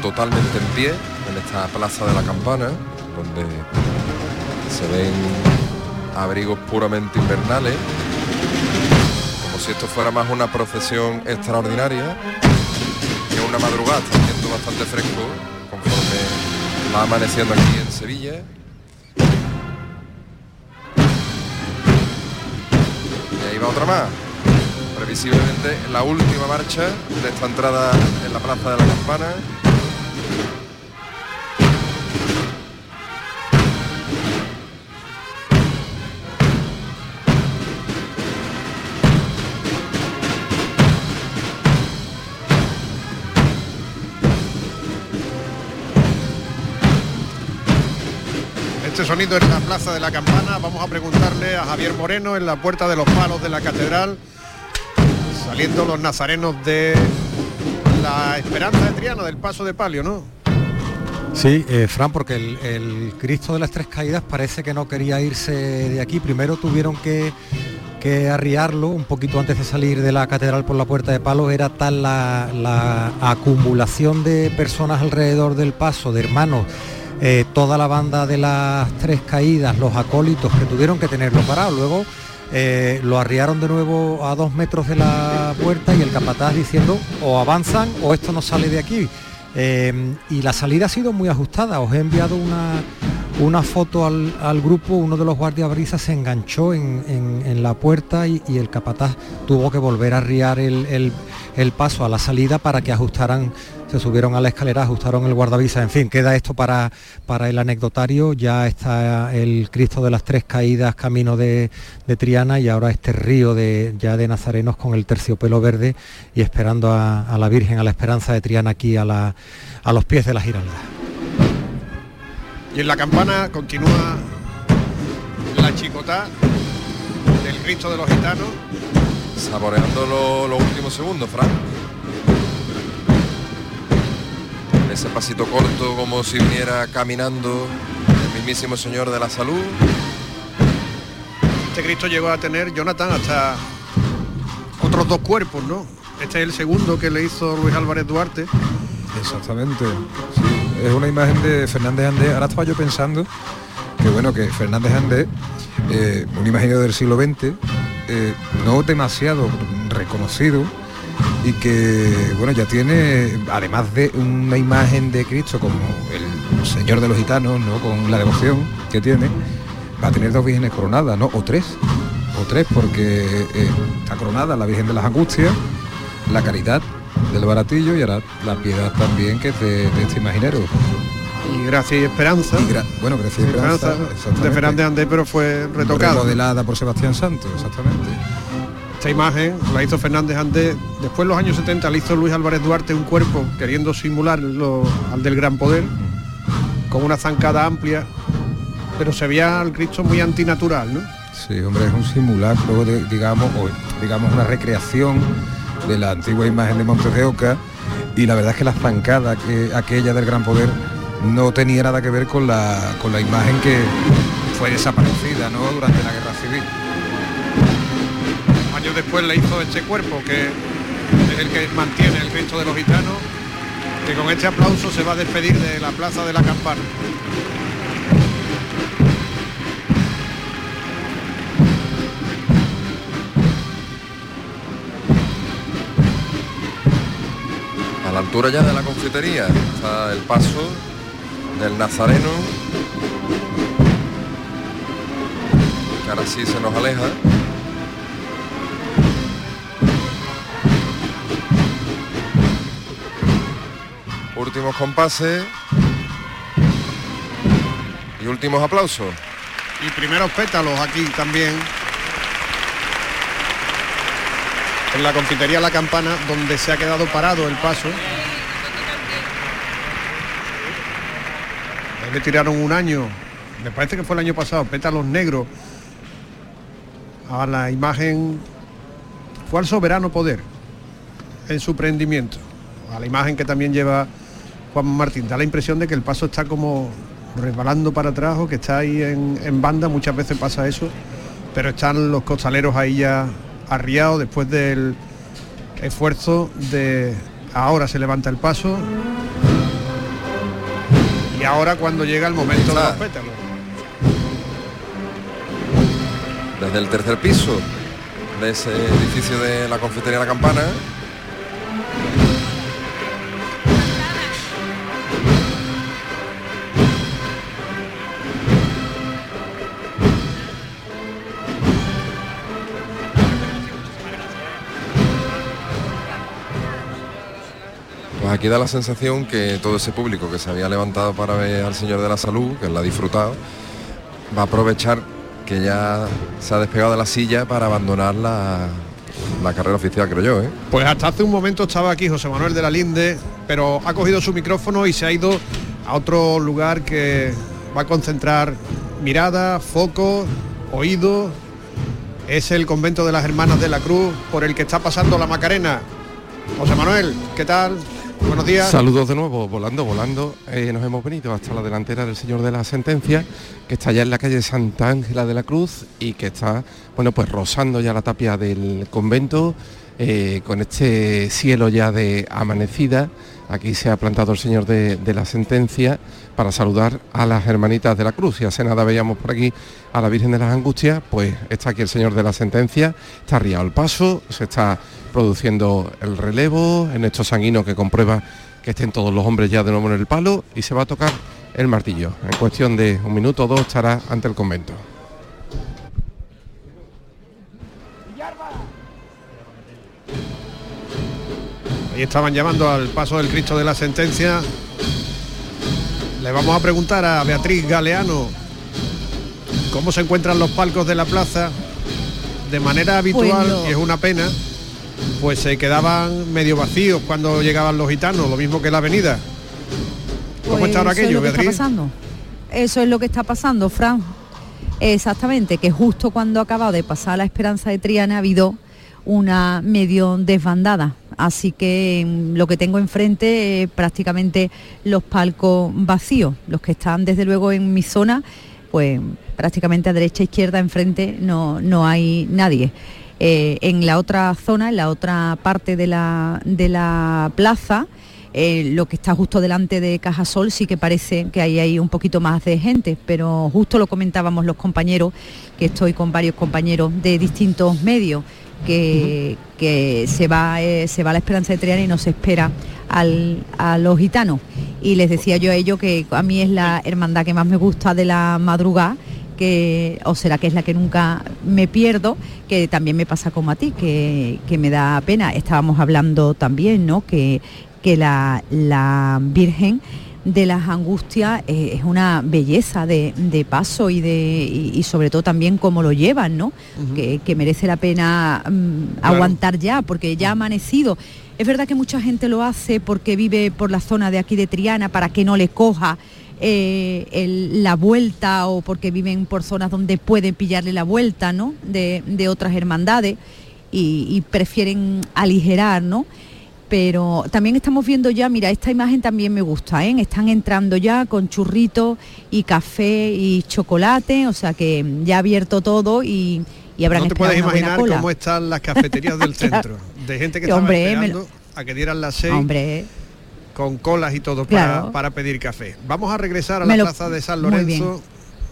Totalmente en pie en esta plaza de la Campana, donde se ven abrigos puramente invernales, como si esto fuera más una procesión extraordinaria que una madrugada. Está haciendo bastante fresco conforme va amaneciendo aquí en Sevilla. Y ahí va otra más, previsiblemente la última marcha de esta entrada en la plaza de la Campana. Este sonido en la plaza de la Campana. Vamos a preguntarle a Javier Moreno en la puerta de los palos de la catedral, saliendo los nazarenos de la Esperanza de Triana, del Paso de Palio, ¿no? Sí, Fran, porque el Cristo de las Tres Caídas parece que no quería irse de aquí. Primero tuvieron que arriarlo un poquito antes de salir de la catedral por la puerta de palos. Era tal la acumulación de personas alrededor del paso, de hermanos, toda la banda de las Tres Caídas, los acólitos, que tuvieron que tenerlo parado. Luego lo arriaron de nuevo a 2 metros de la puerta, y el capataz diciendo o avanzan o esto no sale de aquí. Y la salida ha sido muy ajustada. Os he enviado una foto al grupo. Uno de los guardiabrisas se enganchó en la puerta y el capataz tuvo que volver a arriar el paso a la salida para que ajustaran. Se subieron a la escalera, ajustaron el guardabrisas. En fin, queda esto para el anecdotario. Ya está el Cristo de las Tres Caídas camino de Triana, y ahora este río de nazarenos con el terciopelo verde y esperando a la Virgen, a la Esperanza de Triana, aquí a los pies de la Giralda. Y en la Campana continúa la chicotá del Cristo de los Gitanos, saboreando los últimos segundos, Fran. Ese pasito corto, como si viniera caminando el mismísimo Señor de la Salud. Este Cristo llegó a tener, Jonathan, hasta otros 2 cuerpos, ¿no? Este es el segundo que le hizo Luis Álvarez Duarte. Exactamente, sí. Es una imagen de Fernández Andés. Ahora estaba yo pensando que, bueno, que Fernández Andés, un imaginario del siglo XX, no demasiado reconocido, y que, bueno, ya tiene, además de una imagen de Cristo como el Señor de los Gitanos, ¿no?, con la devoción que tiene, va a tener 2 vírgenes coronadas, ¿no?, o tres, porque está coronada la Virgen de las Angustias, la Caridad del Baratillo, y ahora la Piedad también, que es de este imaginero. Y Gracia y Esperanza. Gracia y Esperanza de Fernández Andés, pero fue retocada. Remodelada por Sebastián Santos, exactamente. esta imagen la hizo Fernández antes, después en los años 70 la hizo Luis Álvarez Duarte, un cuerpo queriendo simular al del Gran Poder, con una zancada amplia, pero se veía al Cristo muy antinatural, ¿no? Sí, hombre, es un simulacro, digamos una recreación de la antigua imagen de Montes de Oca, y la verdad es que la zancada aquella del Gran Poder no tenía nada que ver con la imagen que fue desaparecida, ¿no?, durante la Guerra Civil. Años después le hizo este cuerpo, que es el que mantiene el Cristo de los Gitanos, que con este aplauso se va a despedir de la Plaza de la Campana. A la altura ya de la confitería está el paso del Nazareno, que ahora sí se nos aleja. Últimos compases y últimos aplausos. Y primeros pétalos aquí también, en la confitería La Campana, donde se ha quedado parado el paso. Ahí le tiraron un año, me parece que fue el año pasado, pétalos negros a la imagen, fue al soberano poder en su prendimiento, a la imagen que también lleva Juan Martín. Da la impresión de que el paso está como resbalando para atrás, o que está ahí en banda, muchas veces pasa eso, pero están los costaleros ahí ya arriados después del esfuerzo de... Ahora se levanta el paso, y ahora cuando llega el momento de los pétalos. Desde el tercer piso de ese edificio de la confitería La Campana, aquí da la sensación que todo ese público que se había levantado para ver al Señor de la Salud, que la ha disfrutado, va a aprovechar que ya se ha despegado de la silla para abandonar la carrera oficial, creo yo, ¿eh? Pues hasta hace un momento estaba aquí José Manuel de la Linde, pero ha cogido su micrófono y se ha ido a otro lugar que va a concentrar mirada, foco, oído. Es el convento de las Hermanas de la Cruz, por el que está pasando la Macarena. José Manuel, ¿qué tal? Buenos días. Saludos de nuevo, volando. Nos hemos venido hasta la delantera del Señor de la Sentencia, que está ya en la calle Santa Ángela de la Cruz, y que está, bueno, pues rozando ya la tapia del convento, con este cielo ya de amanecida. Aquí se ha plantado el Señor de la Sentencia para saludar a las Hermanitas de la Cruz. Y hace nada veíamos por aquí a la Virgen de las Angustias, pues está aquí el Señor de la Sentencia, está arriado el paso, se está produciendo el relevo, en estos sanguinos que comprueba que estén todos los hombres ya de nuevo en el palo, y se va a tocar el martillo. En cuestión de un minuto o dos estará ante el convento. Ahí estaban llamando al paso del Cristo de la Sentencia. Le vamos a preguntar a Beatriz Galeano cómo se encuentran los palcos de la plaza de manera habitual, y es una pena, pues se quedaban medio vacíos cuando llegaban los gitanos, lo mismo que la avenida. ¿Cómo está ahora aquello, Beatriz? Eso es lo que está pasando, Fran. Exactamente, que justo cuando acababa de pasar la Esperanza de Triana ha habido una medio desbandada, así que lo que tengo enfrente, prácticamente los palcos vacíos. Los que están desde luego en mi zona, pues prácticamente a derecha e izquierda, enfrente no hay nadie. En la otra zona, en la otra parte de la plaza, lo que está justo delante de Cajasol, sí que parece que ahí hay un poquito más de gente, pero justo lo comentábamos los compañeros, que estoy con varios compañeros de distintos medios, que se va a la Esperanza de Triana y nos espera a los gitanos. Y les decía yo a ellos que a mí es la hermandad que más me gusta de la madrugada, que, o será que es la que nunca me pierdo, que también me pasa como a ti, que me da pena. Estábamos hablando también, ¿no?, que la Virgen de las angustias es una belleza de paso y sobre todo también cómo lo llevan, ¿no? Uh-huh. Que merece la pena claro, aguantar ya, porque ya ha amanecido. Es verdad que mucha gente lo hace porque vive por la zona de aquí de Triana para que no le coja la vuelta, o porque viven por zonas donde pueden pillarle la vuelta, ¿no?, de otras hermandades, y prefieren aligerar, ¿no? Pero también estamos viendo ya, mira, esta imagen también me gusta, ¿eh? Están entrando ya con churritos y café y chocolate, o sea que ya ha abierto todo y habrán esperado una buena cola. No te puedes imaginar cómo están las cafeterías del centro, de gente que estaba esperando a que dieran las 6. Con colas y todo, claro, para pedir café. Vamos a regresar a la plaza de San Lorenzo,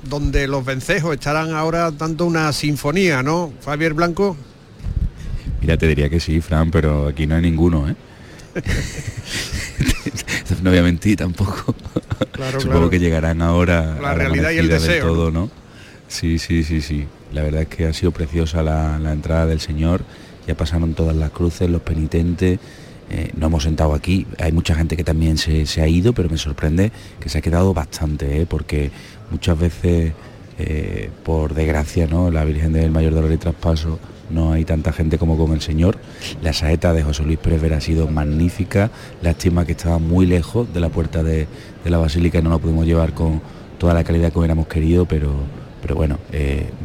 donde los vencejos estarán ahora dando una sinfonía, ¿no, Javier Blanco? Mira, te diría que sí, Fran, pero aquí no hay ninguno, ¿eh? No voy a mentir tampoco. Claro, supongo que llegarán ahora la realidad y el deseo, todo, ¿no? Sí. La verdad es que ha sido preciosa la entrada del Señor. Ya pasaron todas las cruces, los penitentes. No hemos sentado aquí, hay mucha gente que también se ha ido, pero me sorprende que se ha quedado bastante, porque muchas veces, por desgracia, ¿no?, la Virgen del Mayor Dolor y Traspaso, no hay tanta gente como con el Señor. La saeta de José Luis Prever ha sido magnífica, lástima que estaba muy lejos de la puerta de la Basílica y no lo pudimos llevar con toda la calidad que hubiéramos querido, pero bueno,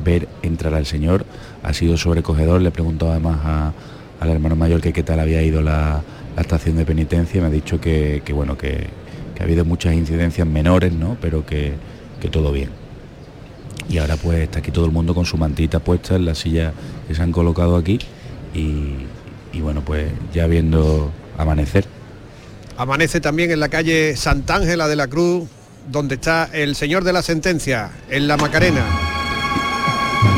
ver entrar al Señor ha sido sobrecogedor. Le pregunto además al hermano mayor que qué tal había ido la estación de penitencia, me ha dicho que bueno, que ha habido muchas incidencias menores, ¿no?, pero que todo bien. Y ahora pues está aquí todo el mundo con su mantita puesta en la silla que se han colocado aquí y bueno, pues ya viendo amanecer. Amanece también en la calle Sant'Ángela de la Cruz, donde está el Señor de la Sentencia, en la Macarena.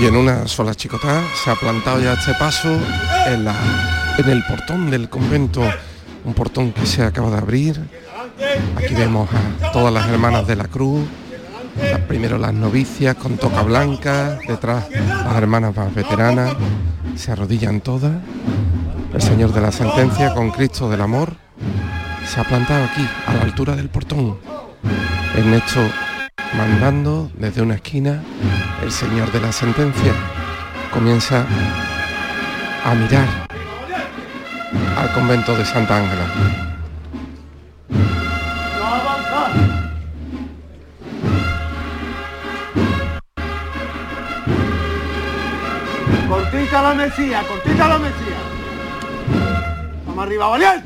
Y en una sola chicotada se ha plantado ya este paso en el portón del convento, un portón que se acaba de abrir. Aquí vemos a todas las hermanas de la cruz, primero las novicias con toca blanca, detrás las hermanas más veteranas, se arrodillan todas. El Señor de la Sentencia con Cristo del Amor se ha plantado aquí, a la altura del portón. Ernesto mandando desde una esquina, el Señor de la Sentencia comienza a mirar al convento de Sant'Ángela. Cortita la Mesía, cortita la Mesía. Vamos arriba, valiente.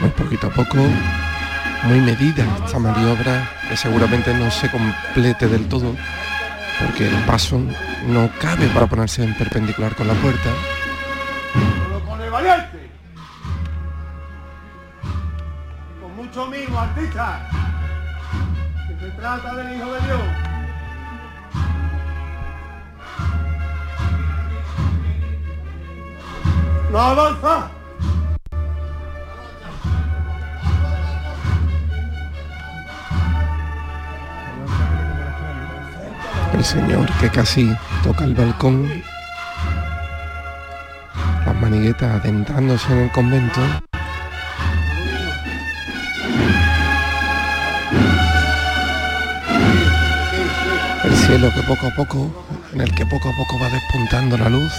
Muy poquito a poco, muy medida esta maniobra, que seguramente no se complete del todo, porque el paso no cabe para ponerse en perpendicular con la puerta. Con mucho mimo, artista, que se trata del Hijo de Dios. ¡No avanza! El Señor que casi toca el balcón, las maniguetas adentrándose en el convento. El cielo que poco a poco, en el que poco a poco va despuntando la luz.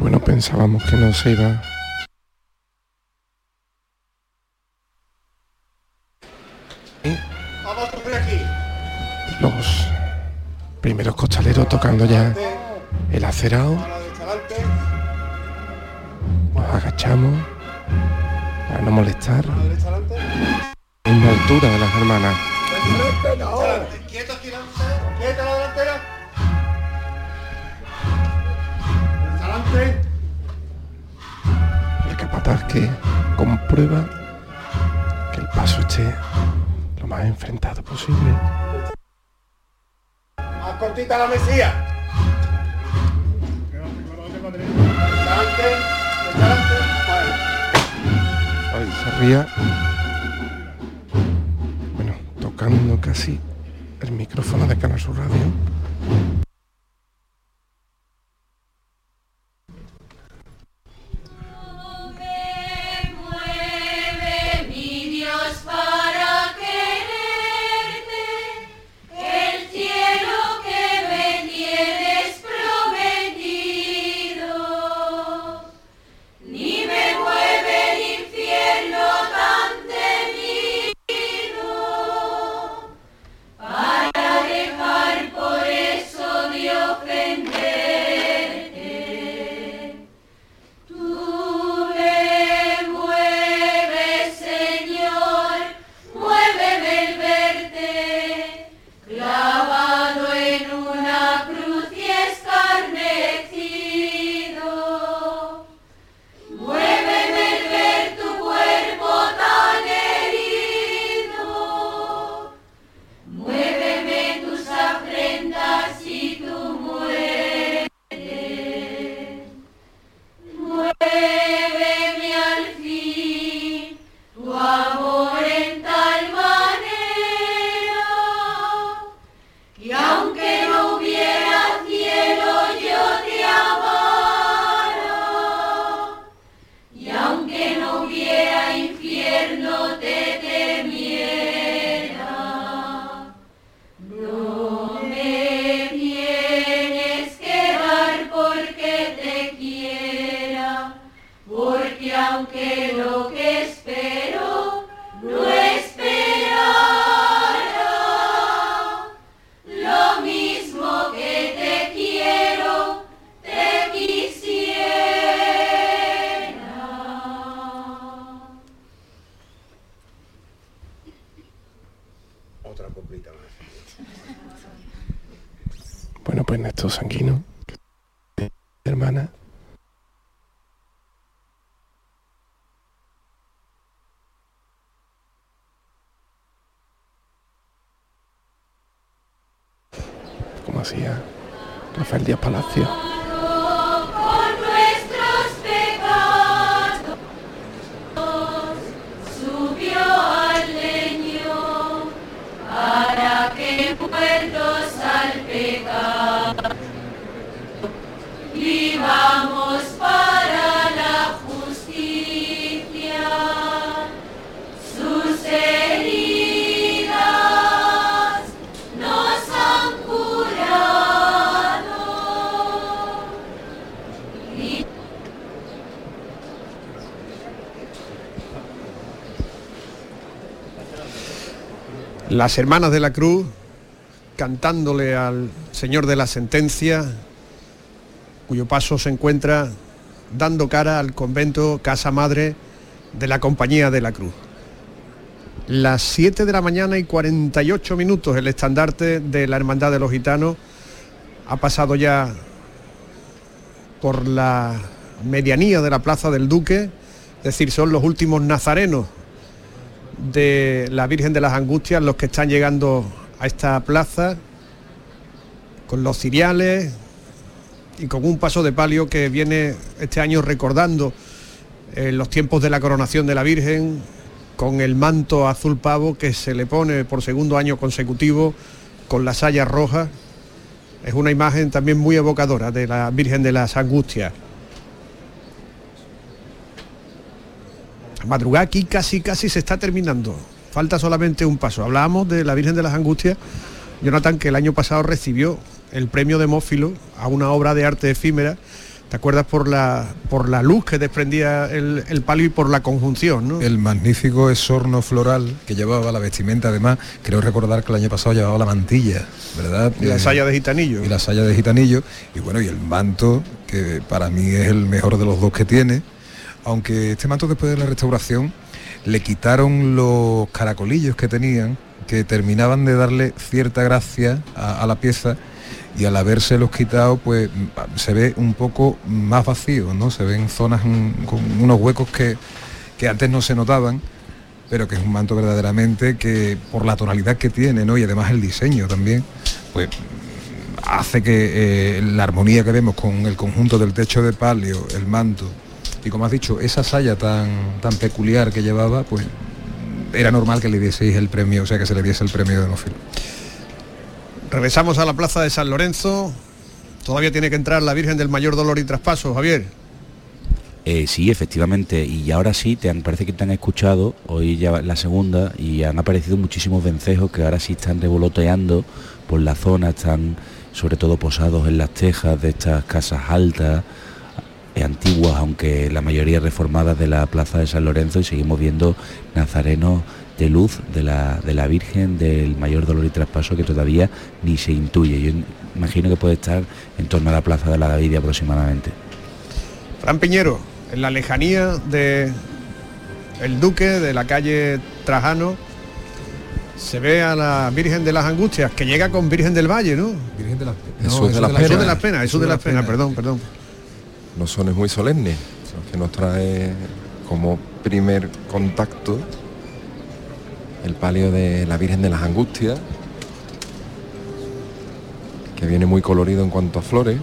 Bueno, pensábamos que no se iba los primeros costaleros tocando ya el acerao. Nos agachamos para no molestar, en la altura de las hermanas. El capataz que comprueba que el paso esté lo más enfrentado posible. Más cortita la Mesía. Delante, delante. Ría, bueno, tocando casi el micrófono de Canal Sur Radio. Las hermanas de la cruz cantándole al Señor de la Sentencia, cuyo paso se encuentra dando cara al convento Casa Madre de la Compañía de la Cruz. Las 7 de la mañana y 48 minutos, el estandarte de la Hermandad de los Gitanos ha pasado ya por la medianía de la Plaza del Duque, es decir, son los últimos nazarenos de la Virgen de las Angustias los que están llegando a esta plaza con los ciriales y con un paso de palio que viene este año recordando los tiempos de la coronación de la Virgen, con el manto azul pavo que se le pone por segundo año consecutivo, con las sayas rojas. Es una imagen también muy evocadora de la Virgen de las Angustias. Madrugada aquí casi se está terminando, falta solamente un paso. Hablábamos de la Virgen de las Angustias, Jonathan, que el año pasado recibió el premio Demófilo a una obra de arte efímera, ¿te acuerdas? Por la luz que desprendía el palio y por la conjunción, ¿no? El magnífico esorno floral que llevaba, la vestimenta, además, creo recordar que el año pasado llevaba la mantilla, ¿verdad? Y la saya de gitanillo. Y bueno, y el manto, que para mí es el mejor de los dos que tiene. Aunque este manto, después de la restauración, le quitaron los caracolillos que tenían, que terminaban de darle cierta gracia a la pieza, y al habérselos quitado, pues se ve un poco más vacío, ¿no? Se ven zonas con unos huecos que antes no se notaban, pero que es un manto verdaderamente que, por la tonalidad que tiene, ¿no? Y además el diseño también, pues hace que la armonía que vemos con el conjunto del techo de palio, el manto y como has dicho, esa saya tan peculiar que llevaba, pues era normal que le dieseis el premio, o sea, que se le diese el premio de Demófilo. Regresamos a la plaza de San Lorenzo. Todavía tiene que entrar la Virgen del Mayor Dolor y Traspaso, Javier. Sí, efectivamente, y ahora sí, parece que te han escuchado, hoy ya la segunda, y han aparecido muchísimos vencejos que ahora sí están revoloteando por la zona, están sobre todo posados en las tejas de estas casas altas, antiguas, aunque la mayoría reformadas, de la plaza de San Lorenzo, y seguimos viendo nazarenos de luz de la Virgen del Mayor Dolor y Traspaso, que todavía ni se intuye. Yo imagino que puede estar en torno a la plaza de la Davidia aproximadamente. Fran Piñero, en la lejanía de el Duque, de la calle Trajano, se ve a la Virgen de las Angustias, que llega con Virgen del Valle, ¿no? Virgen de las Penas. Jesús de las Penas, Jesús de las Penas, perdón. Los sones muy solemnes, que nos trae como primer contacto el palio de la Virgen de las Angustias, que viene muy colorido en cuanto a flores,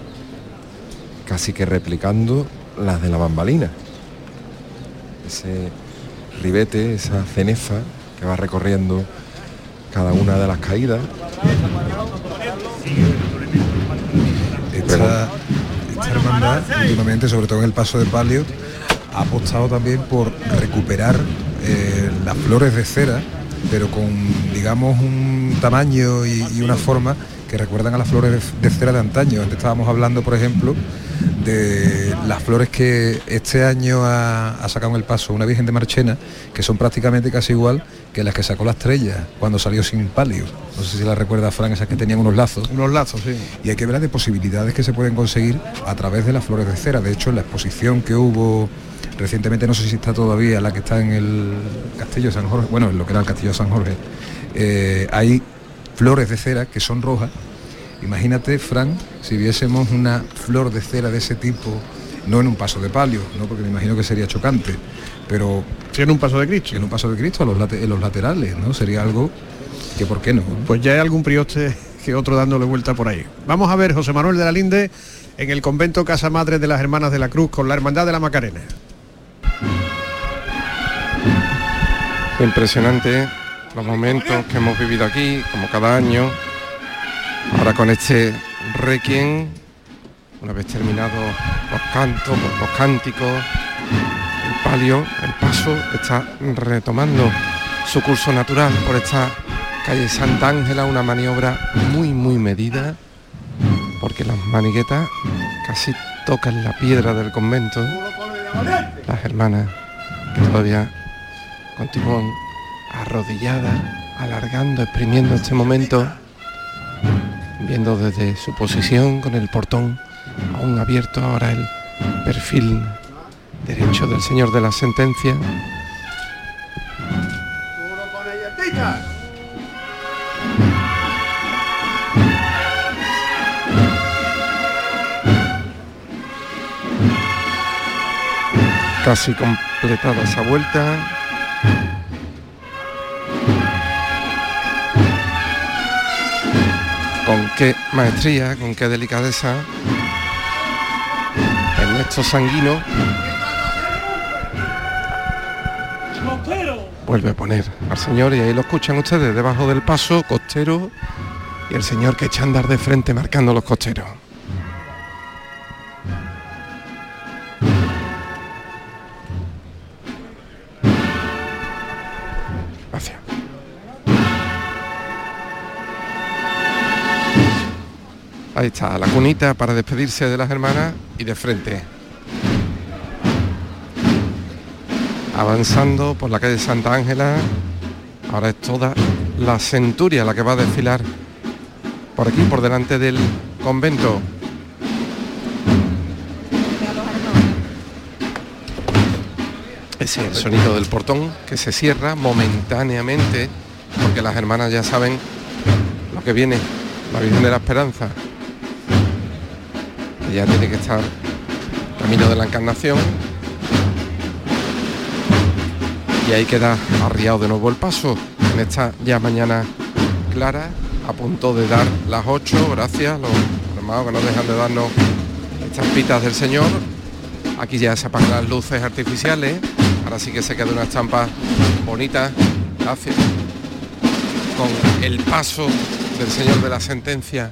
casi que replicando las de la Bambalina. Ese ribete, esa cenefa que va recorriendo cada una de las caídas. Esta hermandad, últimamente, sobre todo en el paso de palio, ha apostado también por recuperar las flores de cera, pero con, digamos, un tamaño y una forma que recuerdan a las flores de cera de antaño. Antes estábamos hablando, por ejemplo, de las flores que este año ha sacado en el paso una Virgen de Marchena, que son prácticamente casi igual que las que sacó la Estrella cuando salió sin palio. No sé si la recuerda, Fran, esas que tenían unos lazos. Unos lazos, sí. Y hay que ver las de posibilidades que se pueden conseguir a través de las flores de cera. De hecho, en la exposición que hubo recientemente, no sé si está todavía, la que está en el Castillo de San Jorge, bueno, en lo que era el Castillo de San Jorge, hay flores de cera que son rojas. Imagínate, Fran, si viésemos una flor de cera de ese tipo, no en un paso de palio, no, porque me imagino que sería chocante, pero sí en un paso de Cristo. En un paso de Cristo, en los laterales, ¿no? Sería algo que, ¿por qué no? Pues ya hay algún prioste que otro dándole vuelta por ahí. Vamos a ver José Manuel de la Linde en el convento Casa Madre de las Hermanas de la Cruz con la Hermandad de la Macarena. Impresionante los momentos que hemos vivido aquí, como cada año. Ahora con este requiem, una vez terminados los cantos, los cánticos, el palio, el paso está retomando su curso natural por esta calle Santa Ángela, una maniobra muy, muy medida, porque las maniguetas casi tocan la piedra del convento. Las hermanas que todavía continúan arrodilladas, alargando, exprimiendo este momento, viendo desde su posición con el portón aún abierto, ahora el perfil derecho del Señor de la Sentencia. Casi completada esa vuelta. Con qué maestría, con qué delicadeza, Ernesto Sanguino vuelve a poner al Señor, y ahí lo escuchan ustedes, debajo del paso, costero, y el Señor que echa a andar de frente marcando los costeros. Ahí está, la cunita para despedirse de las hermanas y de frente. Avanzando por la calle Santa Ángela, ahora es toda la centuria la que va a desfilar por aquí, por delante del convento. Ese es el sonido del portón que se cierra momentáneamente, porque las hermanas ya saben lo que viene, la Virgen de la Esperanza. Ya tiene que estar camino de la Encarnación, y ahí queda arriado de nuevo el paso en esta ya mañana clara, a punto de dar las 8. Gracias, los hermanos que no dejan de darnos estas pitas del Señor. Aquí ya se apagan las luces artificiales. Ahora sí que se queda una estampa bonita, gracias, con el paso del señor de la sentencia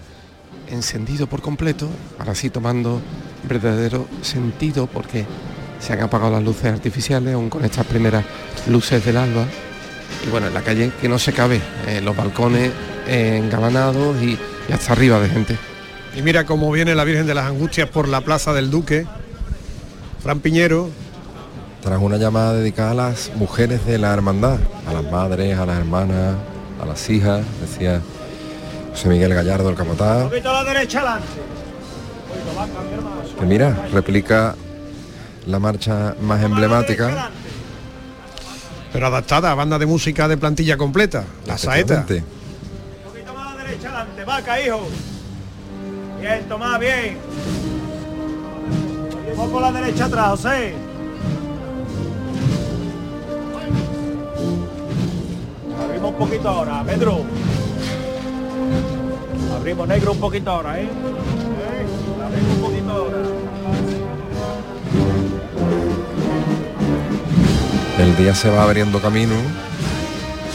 encendido por completo, ahora sí tomando verdadero sentido, porque se han apagado las luces artificiales, aún con estas primeras luces del alba. Y bueno, en la calle que no se cabe, los balcones engalanados y hasta arriba de gente. Y mira cómo viene la Virgen de las Angustias por la Plaza del Duque, Fran Piñero. Tras una llamada dedicada a las mujeres de la hermandad, a las madres, a las hermanas, a las hijas, decía José Miguel Gallardo, el capataz. Un poquito a la derecha adelante. Que mira, replica la marcha más emblemática, pero adaptada a banda de música de plantilla completa, la Saeta. Un poquito más a la derecha adelante, vaca, hijo. Bien, Tomás, bien. Vamos por la derecha atrás, José. Abrimos un poquito ahora, Pedro. Abrimos, negro, un poquito ahora, ¿eh? Abrimos un poquito ahora. El día se va abriendo camino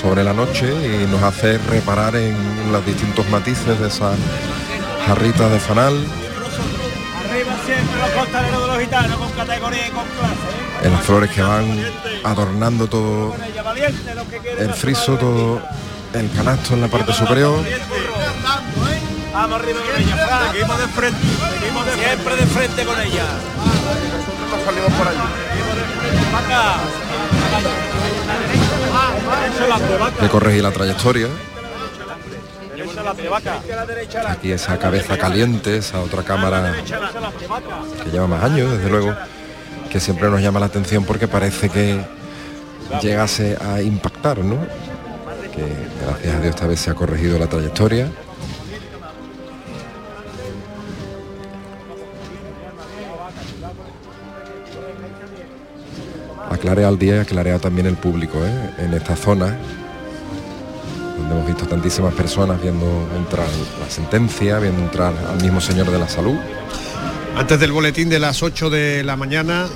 sobre la noche y nos hace reparar en los distintos matices de esa jarrita de fanal. Arriba siempre los costaleros de los gitanos, con categoría y con clase, ¿eh? En las flores que van adornando todo el friso, todo el canasto en la parte superior. Vamos arriba con ella, seguimos de frente, siempre de frente con ella. Nosotros nos salimos por allí. De corregir la trayectoria. Aquí esa cabeza caliente, esa otra cámara que lleva más años, desde luego, que siempre nos llama la atención porque parece que llegase a impactar, ¿no? Que gracias a Dios esta vez se ha corregido la trayectoria. Aclarea al día y aclarea también el público, ¿eh? En esta zona, donde hemos visto tantísimas personas viendo entrar la sentencia, viendo entrar al mismo señor de la salud. Antes del boletín de las 8 de la mañana,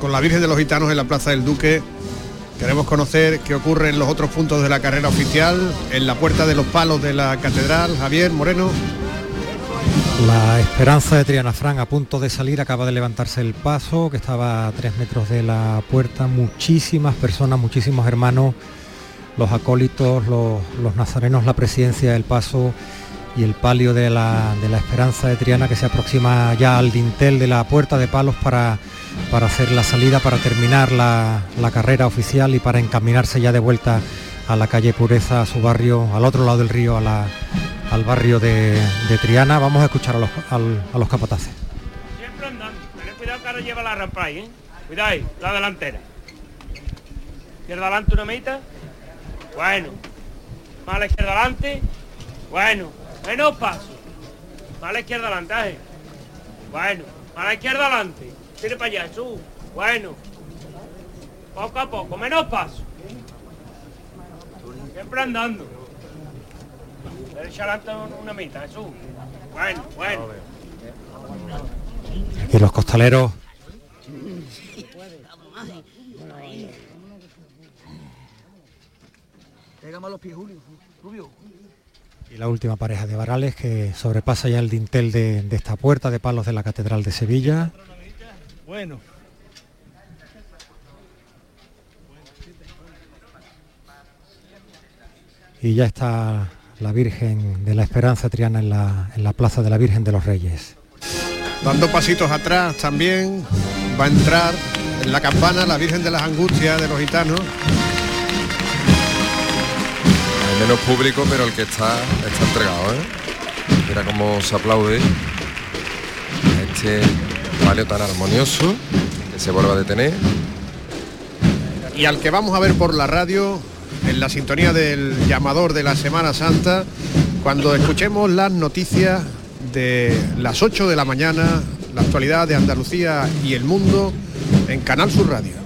con la Virgen de los Gitanos en la Plaza del Duque, queremos conocer qué ocurre en los otros puntos de la carrera oficial, en la Puerta de los Palos de la Catedral. Javier Moreno. La Esperanza de Triana, Fran, a punto de salir, acaba de levantarse el paso, que estaba a 3 metros de la puerta. Muchísimas personas, muchísimos hermanos, los acólitos, los nazarenos, la presidencia del paso y el palio de la Esperanza de Triana, que se aproxima ya al dintel de la Puerta de Palos para hacer la salida, para terminar la carrera oficial y para encaminarse ya de vuelta a la calle Pureza, a su barrio, al otro lado del río, al barrio de Triana. Vamos a escuchar a los capataces. Siempre andando, tened cuidado que ahora lleva la rampa ahí, ¿eh? Cuidado ahí, la delantera. Izquierda adelante una meita. Bueno, mala izquierda adelante, bueno, menos paso, mala izquierda adelante, bueno, mala izquierda adelante, tire para allá, sube, bueno, poco a poco, menos paso, siempre andando, derecha adelante una mitad, sube, bueno. Y los costaleros. Y la última pareja de varales que sobrepasa ya el dintel de esta Puerta de Palos de la Catedral de Sevilla. Bueno. Y ya está la Virgen de la Esperanza Triana en la Plaza de la Virgen de los Reyes. Dando pasitos atrás también va a entrar en la campana la Virgen de las Angustias de los Gitanos. Menos público, pero el que está entregado, ¿eh? Mira cómo se aplaude este palio tan armonioso que se vuelve a detener. Y al que vamos a ver por la radio, en la sintonía del llamador de la Semana Santa, cuando escuchemos las noticias de las 8 de la mañana, la actualidad de Andalucía y el mundo en Canal Sur Radio.